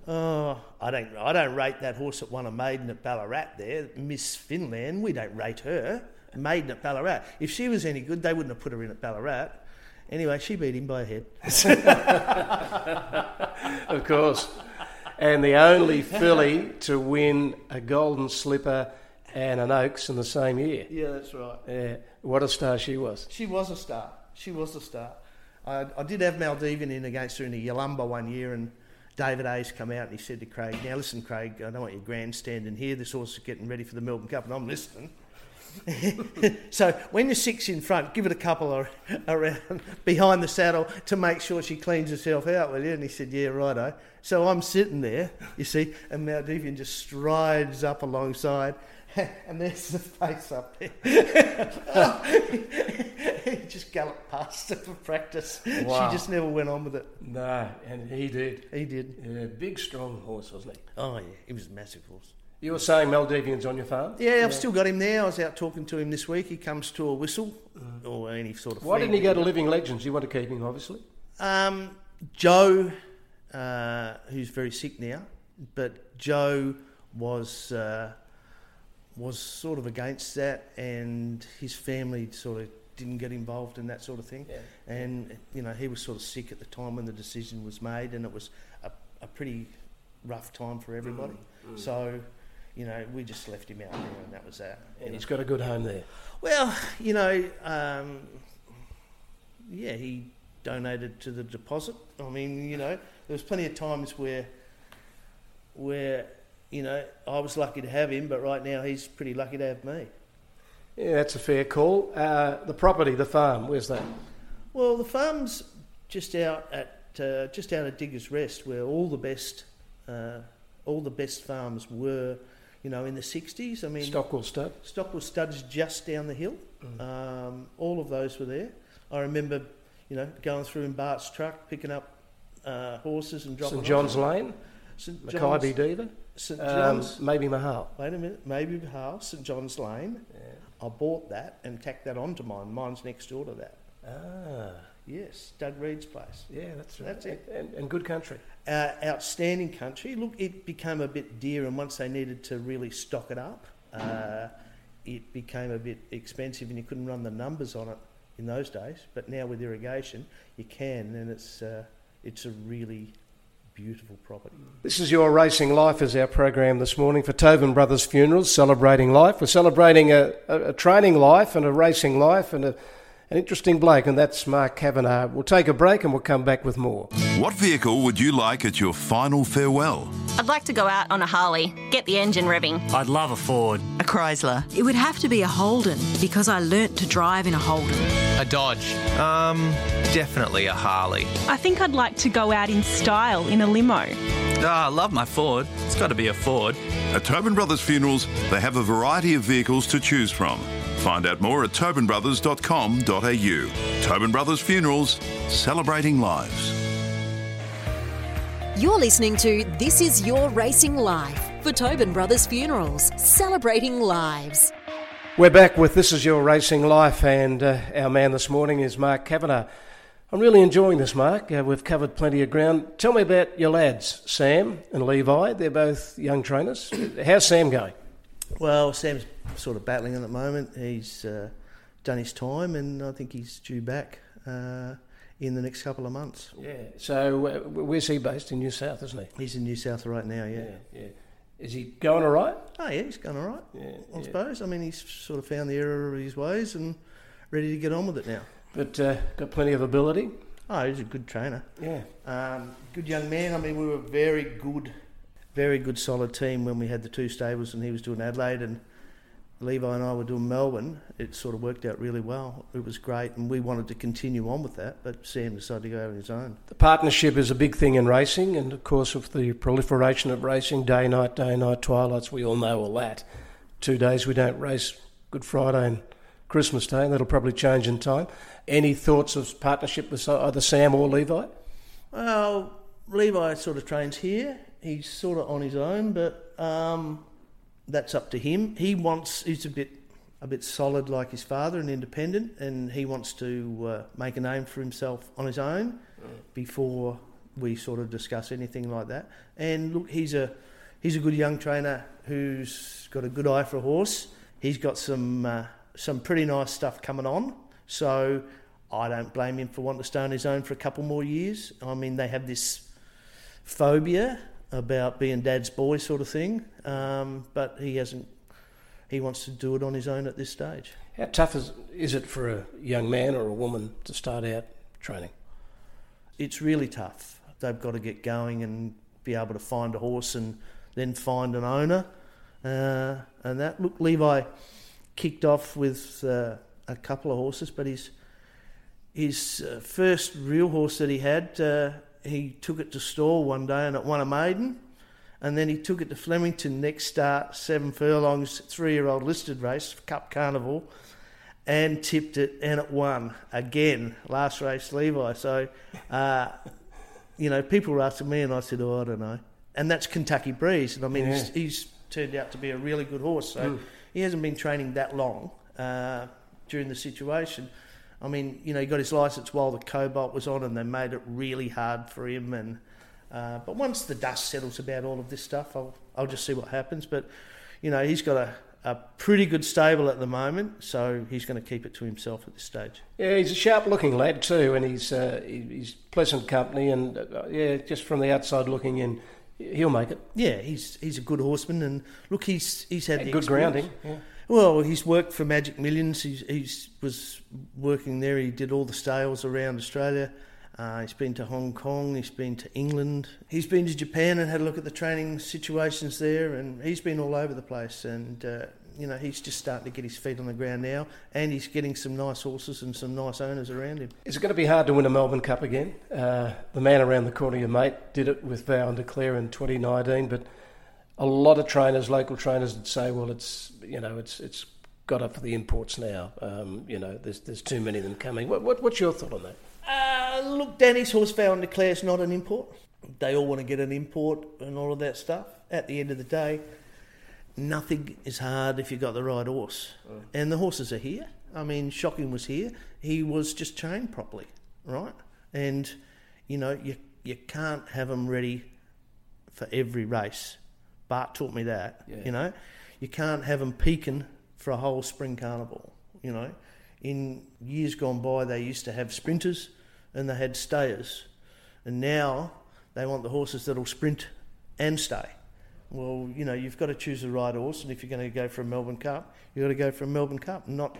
Oh, I don't rate that horse that won a maiden at Ballarat there, Miss Finland. We don't rate her. Maiden at Ballarat. If she was any good, they wouldn't have put her in at Ballarat. Anyway, she beat him by a head. Of course. And the only filly to win a Golden Slipper and an Oaks in the same year. Yeah, that's right. Yeah. What a star she was. She was a star. I did have Maldivian in against her in the Yolumba one year, and David A's come out and he said to Craig, "Now listen, Craig, I don't want your grandstanding here. This horse is getting ready for the Melbourne Cup," and I'm listening. So when you're six in front, give it a couple of around behind the saddle to make sure she cleans herself out, will you? And he said, "Yeah, righto." So I'm sitting there, you see, and Maldivian just strides up alongside, and there's the face up there. He just galloped past her for practice. Wow. She just never went on with it. No, and he did. He did. Yeah, big, strong horse, wasn't he? Oh, yeah, he was a massive horse. You were saying Maldivian's on your farm? Yeah, I've still got him there. I was out talking to him this week. He comes to a whistle or any sort of... Why didn't he go to Living Legends? You want to keep him, obviously. Joe, who's very sick now, but Joe was sort of against that, and his family sort of didn't get involved in that sort of thing. Yeah. And, you know, he was sort of sick at the time when the decision was made, and it was a pretty rough time for everybody. Mm. So... You know, we just left him out there, and that was that. And he's got a good home there. Well, you know, he donated to the deposit. I mean, you know, there was plenty of times where, you know, I was lucky to have him, but right now he's pretty lucky to have me. Yeah, that's a fair call. The property, the farm, where's that? Well, the farm's just out at Diggers Rest, where all the best farms were. You know, in the 60s, I mean... Stockwell Stud? Stockwell Stud's just down the hill. Mm. All of those were there. I remember, you know, going through in Bart's truck, picking up horses and dropping... St John's Lane? Makybe Diva? St John's... Maybe Mahal. Wait a minute. Maybe Mahal, St John's Lane. Yeah. I bought that and tacked that onto mine. Mine's next door to that. Ah. Yes, Doug Reed's place. Yeah, that's right. That's it. And good country. Outstanding country. Look, it became a bit dear, and once they needed to really stock it up, it became a bit expensive, and you couldn't run the numbers on it in those days. But now with irrigation, you can, and it's a really beautiful property. This Is Your Racing Life is our program this morning for Tobin Brothers Funerals, celebrating life. We're celebrating a training life and a racing life and an interesting bloke, and that's Mark Kavanagh. We'll take a break and we'll come back with more. What vehicle would you like at your final farewell? I'd like to go out on a Harley, get the engine revving. I'd love a Ford. A Chrysler. It would have to be a Holden, because I learnt to drive in a Holden. A Dodge. Definitely a Harley. I think I'd like to go out in style in a limo. I love my Ford. It's got to be a Ford. At Tobin Brothers Funerals, they have a variety of vehicles to choose from. Find out more at tobinbrothers.com.au. Tobin Brothers Funerals, celebrating lives. You're listening to This Is Your Racing Life for Tobin Brothers Funerals, celebrating lives. We're back with This Is Your Racing Life, and our man this morning is Mark Kavanagh. I'm really enjoying this, Mark. We've covered plenty of ground. Tell me about your lads, Sam and Levi. They're both young trainers. How's Sam going? Well, Sam's sort of battling at the moment. He's done his time, and I think he's due back in the next couple of months. Yeah. So where's he based? In New South, isn't he? He's in New South right now, yeah. Yeah. Is he going all right? Oh, yeah, he's going all right, I suppose. I mean, he's sort of found the error of his ways and ready to get on with it now. But got plenty of ability? Oh, he's a good trainer. Yeah. Good young man. I mean, we were very good solid team when we had the two stables and he was doing Adelaide and Levi and I were doing Melbourne. It sort of worked out really well. It was great, and we wanted to continue on with that, but Sam decided to go on his own. The partnership is a big thing in racing, and of course with the proliferation of racing, day, night, twilights, we all know all that. 2 days we don't race, Good Friday and Christmas Day, and that'll probably change in time. Any thoughts of partnership with either Sam or Levi? Well, Levi sort of trains here. He's sort of on his own, but that's up to him. He's a bit solid like his father and independent, and he wants to make a name for himself on his own before we sort of discuss anything like that. And look, he's a good young trainer who's got a good eye for a horse. He's got some pretty nice stuff coming on, so I don't blame him for wanting to stay on his own for a couple more years. I mean, they have this phobia about being dad's boy sort of thing, but he wants to do it on his own at this stage. How tough is it for a young man or a woman to start out training? it's really tough. They've got to get going and be able to find a horse and then find an owner. And that, look, Levi kicked off with a couple of horses, but his first real horse that he had, he took it to stall one day and it won a maiden. And then he took it to Flemington next start, 7 furlongs, 3-year-old listed race, Cup Carnival, and tipped it, and it won again, last race Levi. So, you know, people were asking me and I said, oh, I don't know. And that's Kentucky Breeze. And I mean, he's turned out to be a really good horse. So he hasn't been training that long during the situation. I mean, you know, he got his licence while the Cobalt was on and they made it really hard for him. And but once the dust settles about all of this stuff, I'll just see what happens. But, you know, he's got a pretty good stable at the moment, so he's going to keep it to himself at this stage. Yeah, he's a sharp-looking lad too, and he's pleasant company. And, yeah, just from the outside looking in, he'll make it. Yeah, he's a good horseman. And, look, he's had good grounding. Yeah. Well, he's worked for Magic Millions. He's was working there. He did all the sales around Australia. He's been to Hong Kong, he's been to England, he's been to Japan and had a look at the training situations there, and he's been all over the place. And, you know, he's just starting to get his feet on the ground now, and he's getting some nice horses and some nice owners around him. Is it going to be hard to win a Melbourne Cup again? The man around the corner, your mate, did it with Vow and Declare in 2019, but a lot of trainers, local trainers, would say, well, it's got up for the imports now. You know, there's too many of them coming. What's your thought on that? Look, Danny's horse Vow and Declare is not an import. They all want to get an import and all of that stuff. At the end of the day, nothing is hard if you've got the right horse. Oh. And the horses are here. I mean, Shocking was here. He was just chained properly, right? And, you know, you can't have them ready for every race. Bart taught me that, you know. You can't have them peaking for a whole spring carnival, you know. In years gone by, they used to have sprinters and they had stayers. And now they want the horses that'll sprint and stay. Well, you know, you've got to choose the right horse, and if you're going to go for a Melbourne Cup, you've got to go for a Melbourne Cup and not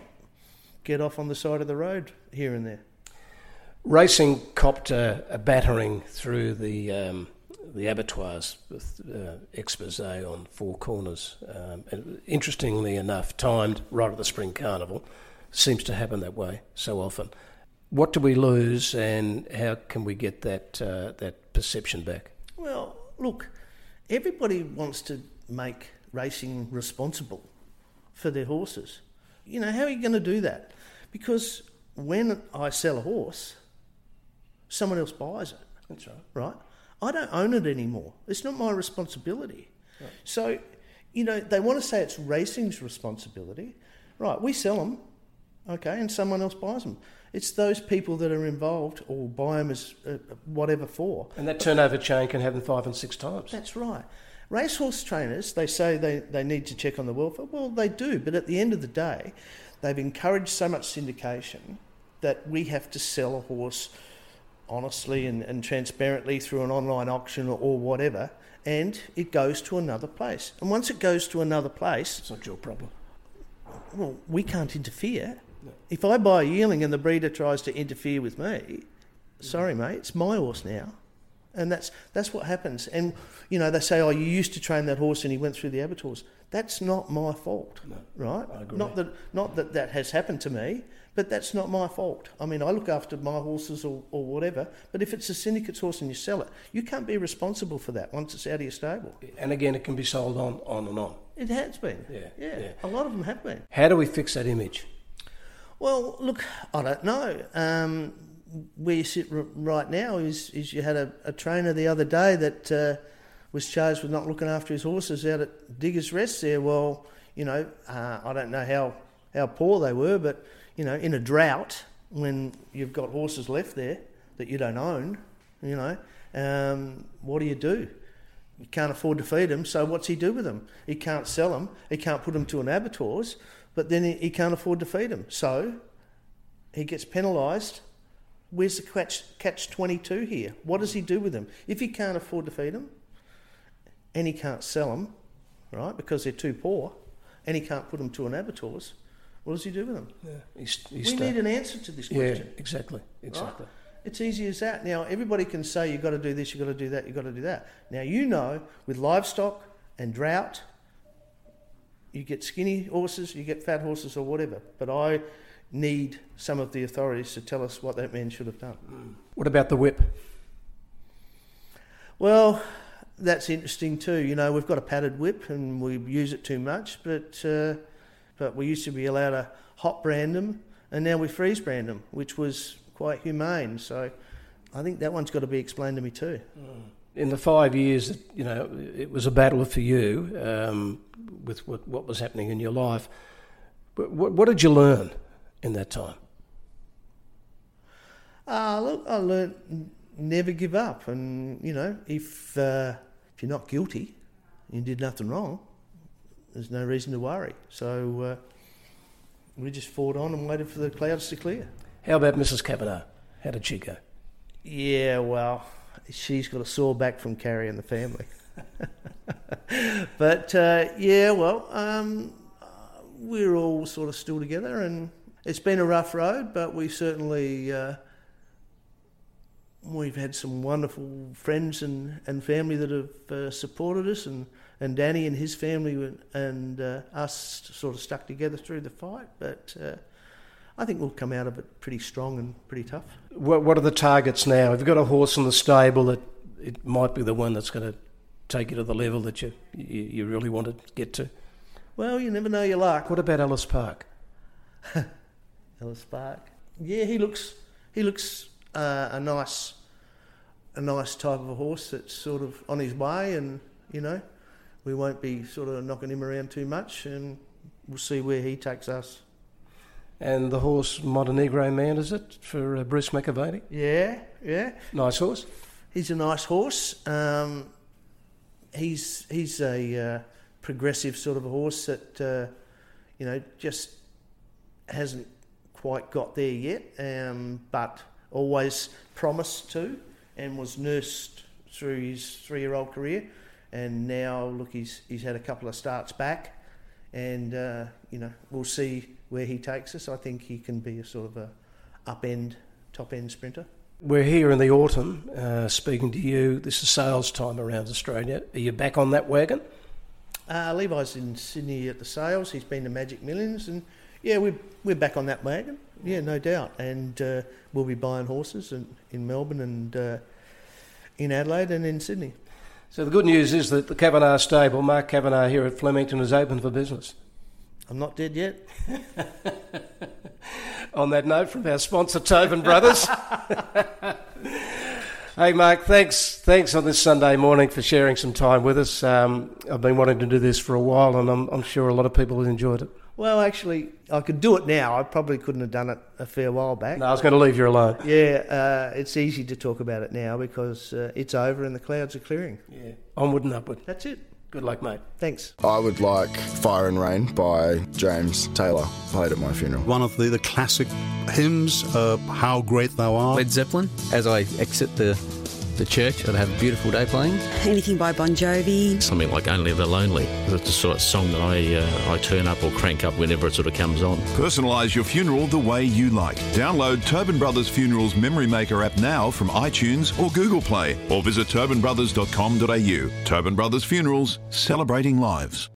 get off on the side of the road here and there. Racing copped a battering through the abattoirs with exposé on Four Corners. And interestingly enough, timed right at the Spring Carnival. Seems to happen that way so often. What do we lose, and how can we get that perception back? Well, look, everybody wants to make racing responsible for their horses. You know, how are you going to do that? Because when I sell a horse, someone else buys it. That's right. Right? I don't own it anymore. It's not my responsibility. Right. So, you know, they want to say it's racing's responsibility. Right, we sell them. Okay, and someone else buys them. It's those people that are involved or buy them as whatever for. And that turnover chain can happen 5 and 6 times. That's right. Racehorse trainers, they say they need to check on the welfare. Well, they do, but at the end of the day, they've encouraged so much syndication that we have to sell a horse honestly and transparently through an online auction or whatever, and it goes to another place. And once it goes to another place... It's not your problem. Well, we can't interfere. No. If I buy a yearling and the breeder tries to interfere with me, sorry, mate, it's my horse now. And that's what happens. And, you know, they say, oh, you used to train that horse and he went through the abattoirs. That's not my fault, right? I agree. Not that has happened to me, but that's not my fault. I mean, I look after my horses or whatever, but if it's a syndicate's horse and you sell it, you can't be responsible for that once it's out of your stable. And again, it can be sold on and on. It has been. Yeah. A lot of them have been. How do we fix that image? Well, look, I don't know. Where you sit right now is you had a trainer the other day that was charged with not looking after his horses out at Diggers Rest there. Well, you know, I don't know how poor they were, but, you know, in a drought when you've got horses left there that you don't own, you know, what do? You can't afford to feed them, so what's he do with them? He can't sell them, he can't put them to an abattoirs, but then he can't afford to feed them. So he gets penalised. Where's the catch-22 here? What does he do with them? If he can't afford to feed them, and he can't sell them, right, because they're too poor, and he can't put them to an abattoirs, what does he do with them? Yeah, we need an answer to this question. Yeah, exactly. Right? It's easy as that. Now, everybody can say you've got to do this, you've got to do that, you've got to do that. Now, you know, with livestock and drought, you get skinny horses, you get fat horses or whatever. But I need some of the authorities to tell us what that man should have done. What about the whip? Well, that's interesting too. You know, we've got a padded whip and we use it too much, but we used to be allowed to hot brand them, and now we freeze brand them, which was quite humane. So I think that one's got to be explained to me too. In the 5 years that, you know, it was a battle for you with what was happening in your life, but what did you learn in that time? Look, I learned never give up, and you know, if you're not guilty, you did nothing wrong, there's no reason to worry. So we just fought on and waited for the clouds to clear. How about Mrs. Kavanagh? How did she go? Yeah, well, she's got a sore back from carrying the family. But we're all sort of still together, and it's been a rough road, but we certainly we've had some wonderful friends and family that have supported us, and Danny and his family and us sort of stuck together through the fight. But I think we'll come out of it pretty strong and pretty tough. What are the targets now? Have you got a horse in the stable that it might be the one that's going to take you to the level that you really want to get to? Well, you never know your luck. What about Ellis Park? Ellis Park. Yeah, he looks a nice type of a horse that's sort of on his way, and you know, we won't be sort of knocking him around too much, and we'll see where he takes us. And the horse Montenegro Man, is it, for Bruce McAvaney? Yeah. Nice horse. He's a nice horse. He's a progressive sort of a horse that, you know, just hasn't quite got there yet, but always promised to, and was nursed through his 3-year-old career. And now, look, he's had a couple of starts back, and, you know, we'll see where he takes us. I think he can be a sort of a up-end, top-end sprinter. We're here in the autumn speaking to you. This is sales time around Australia. Are you back on that wagon? Levi's in Sydney at the sales. He's been to Magic Millions, and, yeah, we're back on that wagon. Yeah, no doubt. And we'll be buying horses in Melbourne and in Adelaide and in Sydney. So the good news is that the Kavanagh stable, Mark Kavanagh here at Flemington, is open for business. I'm not dead yet. On that note, from our sponsor, Tobin Brothers. Hey, Mark, thanks on this Sunday morning for sharing some time with us. I've been wanting to do this for a while, and I'm sure a lot of people have enjoyed it. Well, actually, I could do it now. I probably couldn't have done it a fair while back. No, I was going to leave you alone. Yeah, it's easy to talk about it now because it's over and the clouds are clearing. Yeah, onward and upward. That's it. Good luck, mate. Thanks. I would like Fire and Rain by James Taylor, played at my funeral. One of the classic hymns, How Great Thou Art. Led Zeppelin. As I exit the church, I'd have a beautiful day playing. Anything by Bon Jovi. Something like Only Ever Lonely. That's the sort of song that I turn up or crank up whenever it sort of comes on. Personalise your funeral the way you like. Download Tobin Brothers Funerals Memory Maker app now from iTunes or Google Play, or visit TobinBrothers.com.au. Tobin Brothers Funerals, celebrating lives.